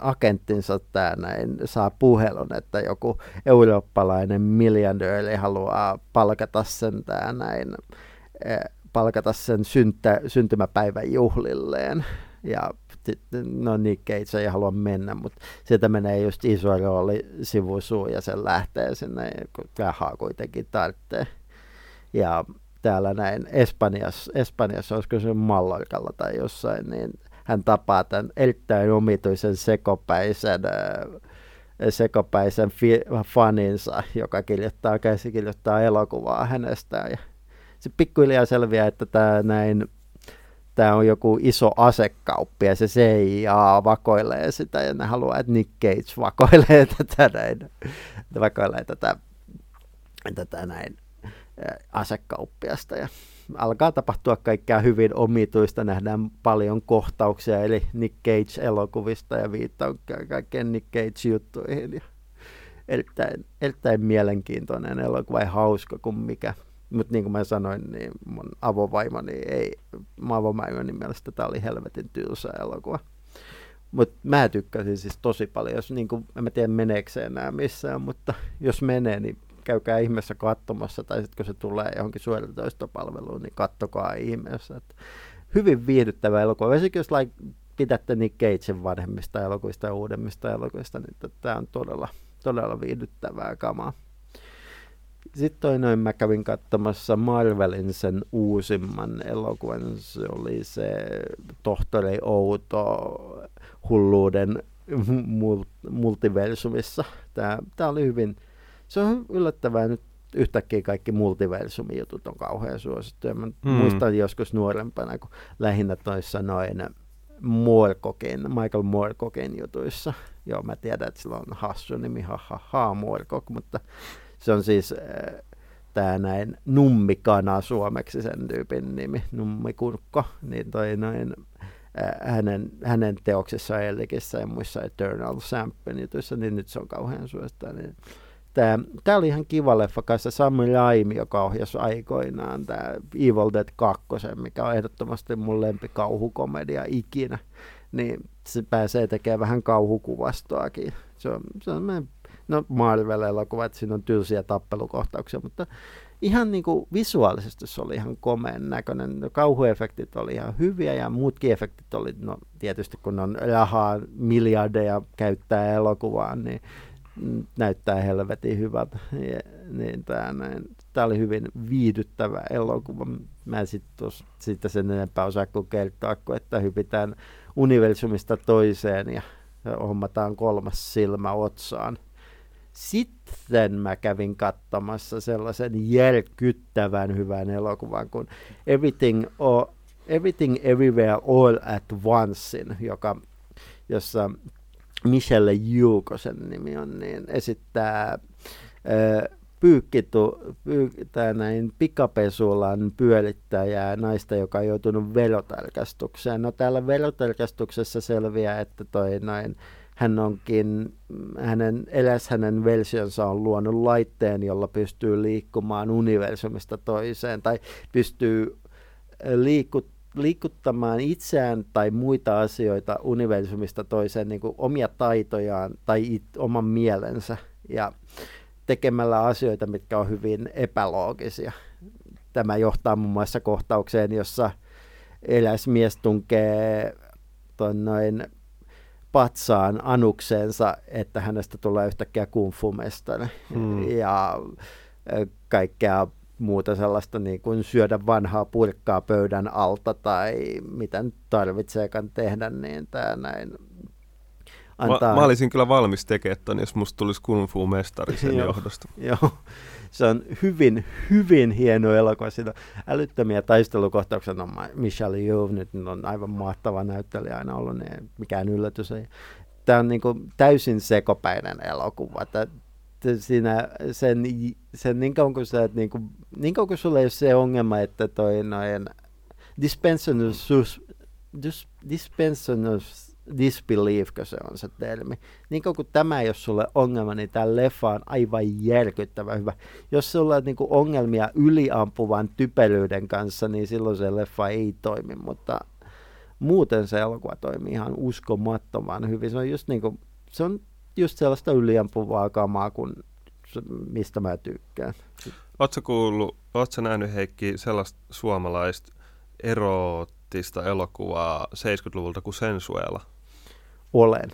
agenttinsa tää näin saa puhelun, että joku eurooppalainen miljardööri haluaa palkata sen tää näin, palkata sen synttä, syntymäpäivän juhlilleen. Ja no niin, Cage ei halua mennä, mutta sieltä menee just iso rooli sivusuun ja sen lähtee sinne, kun rahaa kuitenkin tarvitsee. Ja täällä näin Espanjassa, Espanjassa olisiko se Mallorcalla tai jossain, niin hän tapaa tämän erittäin omituisen sekopäisen, sekopäisen fi- faninsa, joka kirjoittaa, käsikirjoittaa elokuvaa hänestä. Ja se pikkuhiljaa selviää, että tämä näin Tämä on joku iso asekauppi ja se C I A vakoilee sitä ja ne haluaa, että Nick Cage vakoilee tätä näin, vakoilee tätä, tätä näin asekauppiasta ja alkaa tapahtua kaikkea hyvin omituista, nähdään paljon kohtauksia eli Nick Cage-elokuvista ja viittauksia kaikkeen Nick Cage-juttuihin ja erittäin, erittäin mielenkiintoinen elokuva ja hauska kuin mikä. Mutta niin kuin mä sanoin, niin mun avovaimoni ei, mun avovaimoni mielestä tää oli helvetin tylsä elokuva. Mutta mä tykkäsin siis tosi paljon, jos niin kuin, en mä tiedä meneekö se enää missään, mutta jos menee, niin käykää ihmeessä katsomassa, tai sitten kun se tulee johonkin suoratoistopalveluun, niin kattokaa ihmeessä. Et hyvin viihdyttävä elokuva, varsinkin jos like, pidätte Nick Cagen vanhemmista elokuvista ja uudemmista elokuvista, niin tää on todella, todella viihdyttävää kamaa. Sitten noin mä kävin katsomassa Marvelin sen uusimman elokuvan, se oli se Tohtori Outo hulluuden multiversumissa. Tää, tää oli hyvin, se on yllättävää nyt yhtäkkiä kaikki multiversumijutut on kauhean suosittuja. Mä mm. muistan joskus nuorempana, kun lähinnä toissa noin Moorcockin, Michael Moorcockin jutuissa. Joo, mä tiedän, että sillä on hassu nimi, ha ha ha Moorcock, mutta se on siis äh, tää näin nummikana suomeksi sen tyypin nimi, nummikurkko, niin toi noin äh, hänen, hänen teoksissaan Elikissä ja muissa Eternal Sampo, niin, niin nyt se on kauhean suosittua. Niin. Tää, tää oli ihan kiva leffa, kai se Sam Raimi, joka ohjasi aikoinaan tää Evil Dead kaksi, mikä on ehdottomasti mun lempikauhukomedia ikinä, niin se pääsee tekemään vähän kauhukuvastoakin. Se on, se on meidän No Marvel-elokuva, että siinä on tylsiä tappelukohtauksia, mutta ihan niin kuin visuaalisesti se oli ihan komeen näköinen. No, kauhuefektit oli ihan hyviä ja muutkin efektit oli, no tietysti kun on rahaa, miljardeja käyttää elokuvaan, niin näyttää helvetin hyvältä. Ja, niin tämä oli hyvin viihdyttävä elokuva. Mä en siitä sen enempää osaa kuin kertoa, kun että hypitään universumista toiseen ja hommataan kolmas silmä otsaan. Sitten mä kävin katsomassa sellaisen järkyttävän hyvän elokuvan kuin Everything, o, Everything Everywhere All at Oncein, joka, jossa Michelle Yeoh, kun sen nimi on, niin esittää ö, pyykkitu, pyy, tää näin pikapesulan pyörittäjää naista, joka on joutunut verotarkastukseen. No täällä verotarkastuksessa selviää, että toi noin Hän onkin, hänen, eläs hänen versionsa on luonut laitteen, jolla pystyy liikkumaan universumista toiseen tai pystyy liikut, liikuttamaan itseään tai muita asioita universumista toiseen, niin kuin omia taitojaan tai it, oman mielensä ja tekemällä asioita, mitkä on hyvin epäloogisia. Tämä johtaa muun muassa kohtaukseen, jossa eläs mies tunkee ton noin patsaan anukseensa, että hänestä tulee yhtäkkiä kungfu-mestari hmm. ja kaikkea muuta sellaista, niin kuin syödä vanhaa purkkaa pöydän alta tai mitä nyt tarvitseekaan tehdä, niin tämä näin antaa. Mä, mä olisin kyllä valmis tekemään tämän, jos musta tulisi kungfu-mestari sen johdosta. Joo, se on hyvin, hyvin hieno elokuva. Siinä on älyttömiä taistelukohtauksia. No, Michelle Yeoh nyt on aivan mahtava näyttelijä aina ollut, niin mikään yllätys ei. Tämä on niin kuin täysin sekopäinen elokuva. Tää, siinä sen, sen niin kauan kuin sä, niin kuin, niin kauan kuin sulla ei ole se ongelma, että toi noin dispensional sus, dis, dispensional disbelief, kun se on se termi. Niin kun tämä ei ole sulle ongelma, niin tämä leffa on aivan järkyttävän hyvä. Jos sulla on niin kuin ongelmia yliampuvan typeryyden kanssa, niin silloin se leffa ei toimi, mutta, muuten se elokuva toimii ihan uskomattoman hyvin. Se on just, niinku, se on just sellaista yliampuvaa kamaa, kun, mistä mä tykkään. Ootko kuullut, ootko nähnyt, Heikki, sellaista suomalaista eroottista elokuvaa seitsemänkymmentäluvulta kuin Sensuella? Olen.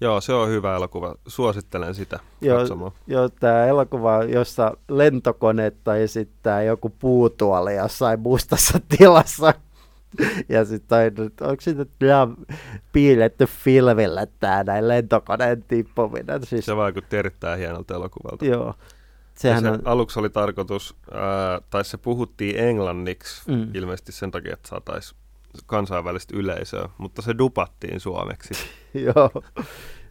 Joo, se on hyvä elokuva. Suosittelen sitä katsomaan. Joo, jo, tämä elokuva, jossa lentokonetta esittää joku puutuoli jossain mustassa tilassa. Ja sitten onko siitä piiletty filmillä tämä näin lentokoneen tippuminen? Siis... Se vaikutti erittäin hienolta elokuvalta. Joo. Sehän se on... Aluksi oli tarkoitus, ää, tai se puhuttiin englanniksi mm. ilmeisesti sen takia, että saataisiin kansainvälistä yleisöä, mutta se dupattiin suomeksi. Joo,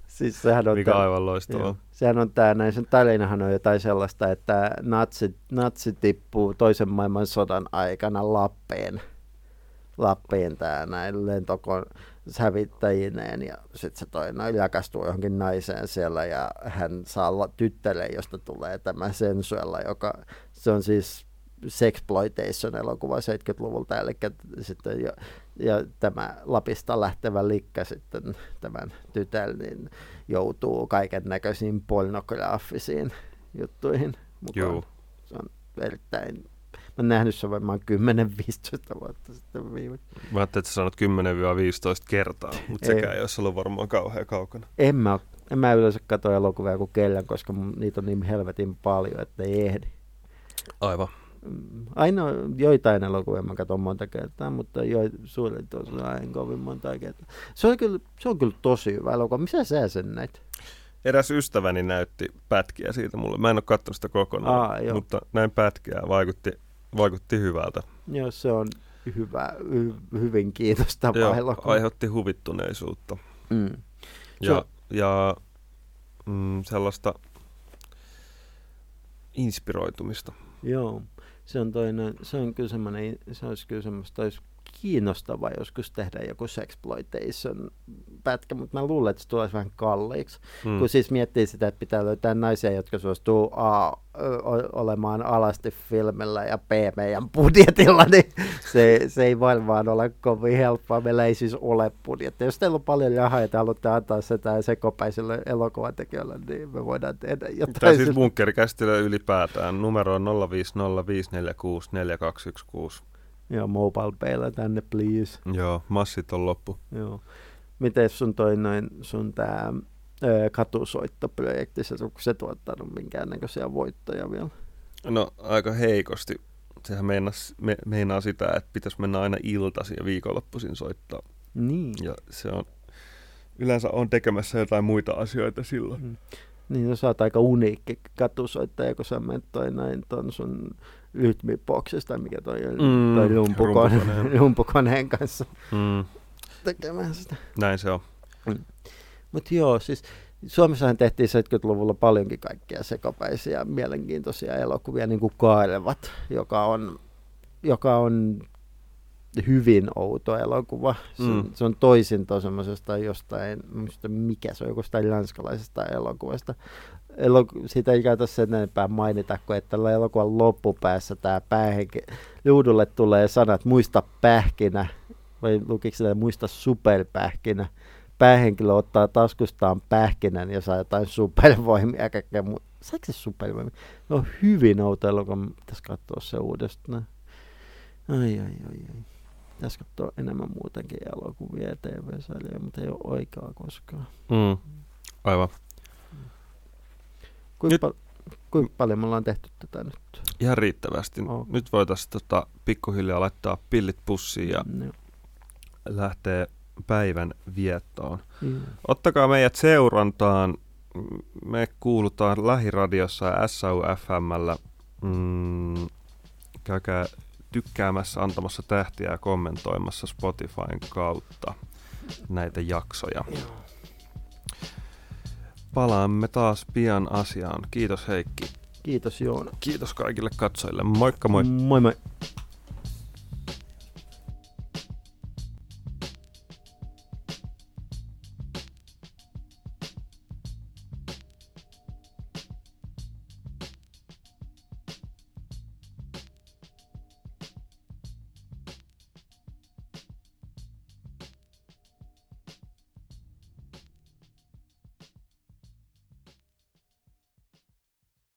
siis sehän on... Mikä tämän, aivan loistavaa. Sehän on tämä, näin sen tarinahan on jotain sellaista, että natsi, natsi tippuu toisen maailmansodan aikana Lappeen. Lappeen tämä näin lentokon hävittäjineen ja sitten se toinen jakastuu johonkin naiseen siellä ja hän saa tyttäreen, josta tulee tämä Sensuella, joka se on siis sexploitation-elokuva seitsemänkymmentäluvulta, eli sitten jo, ja tämä Lapista lähtevä likka sitten tämän tytön niin joutuu kaiken näköisiin pornograafisiin juttuihin mukaan. Joo. Se on erittäin, mä oon nähnyt sen varmaan kymmenen viisitoista vuotta sitten viime. Mä ajattelin, että sä sanot kymmenen viisitoista kertaa, mutta sekään ei olisi ollut varmaan kauhean kaukana. En mä, en mä yleensä katso elokuvia kuin kellään, koska niitä on niin helvetin paljon, että ei ehdi. Aivan. Ainoa joitain elokuvia mä katson monta kertaa, mutta suurin tosiaan en kovin monta kertaa. Se on kyllä, se on kyllä tosi hyvä elokuva. Missä sä sen näit? Eräs ystäväni näytti pätkiä siitä mulle. Mä en ole katsonut sitä kokonaan, Aa, mutta näin pätkiä vaikutti, vaikutti hyvältä. Joo, se on hyvä, hy- hyvin kiinnostava joo, elokuva. Aiheutti huvittuneisuutta. Mm. Ja, on... ja mm, sellaista inspiroitumista. Joo. Se on toinen, se on kyllä semmoinen, se olisi kyllä semmoista, olisi kiinnostavaa joskus tehdä joku sexploitation pätkä, mutta mä luulen, että se tulisi vähän kalliiksi. Mm. Kun siis miettii sitä, että pitää löytää naisia, jotka suostuu A olemaan alasti filmillä ja B meidän budjetilla, niin se, se ei varmaan ole kovin helppoa. Meillä ei siis ole budjettia. Jos teillä on paljon rahaa ja te haluatte antaa sitä sekopäisille elokuvatekijöille, niin me voidaan tehdä jotain. Tai siis bunkkerikästillä ylipäätään. Numero on nolla viisi nolla viisi neljä kuusi neljä kaksi yksi kuusi. Joo, mobile paylla tänne, please. Joo, massit on loppu. Joo. Miten sun toi noin, sun tää öö, katusoittoprojekti, se, onko se tuottanut minkäännäköisiä voittoja vielä? No aika heikosti. Sehän meinas, me, meinaa sitä, että pitäisi mennä aina iltaisin ja viikonloppuisin soittaa. Niin. Ja se on, yleensä on tekemässä jotain muita asioita silloin. Mm. Niin, no sä oot aika uniikki katusoittaja, kun sä menet toi näin ton sun rytmiboksista tai mikä toi, mm, toi lumpukone, rumpukoneen. rumpukoneen kanssa mm. tekemään sitä. Näin se on. Mm. Mutta joo, siis Suomessahan tehtiin seitsemänkymmentäluvulla paljonkin kaikkia sekopäisiä mielenkiintoisia elokuvia, niin kuin Kailevat, joka on, joka on hyvin outo elokuva. Se, mm. se on toisinto semmoisesta jostain, mikä se on, jostain ranskalaisesta elokuvasta. Eloku- siitä ei käytä sen enempää mainita, kun että tällä elokuvan loppupäässä tämä päähenki, liudulle tulee sanat muista pähkinä, vai lukiko sitä muista superpähkinä. Päähenkilö ottaa taskustaan pähkinän ja saa jotain supervoimia. Kaikkea mu- Saiko se supervoimia? No hyvin outo elokuva, pitäisi katsoa se uudestaan. Ai, ai, ai, ai. Pitäisi katsoa enemmän muutenkin elokuvia ja tee vee-sarjoja, mutta ei ole oikeaa koskaan. Mm. Aivan. Kuinka pal- paljon me ollaan tehty tätä nyt? Ihan riittävästi. Okay. Nyt voitaisiin tota, pikkuhiljaa laittaa pillit pussiin ja no. lähteä päivän viettoon. Mm. Ottakaa meidät seurantaan. Me kuulutaan Lähiradiossa ja S U F M:llä. Mm, käykää tykkäämässä, antamassa tähtiä ja kommentoimassa Spotifyn kautta näitä jaksoja. Palaamme taas pian asiaan. Kiitos Heikki. Kiitos Joona. Kiitos kaikille katsojille. Moikka moi. Moi moi.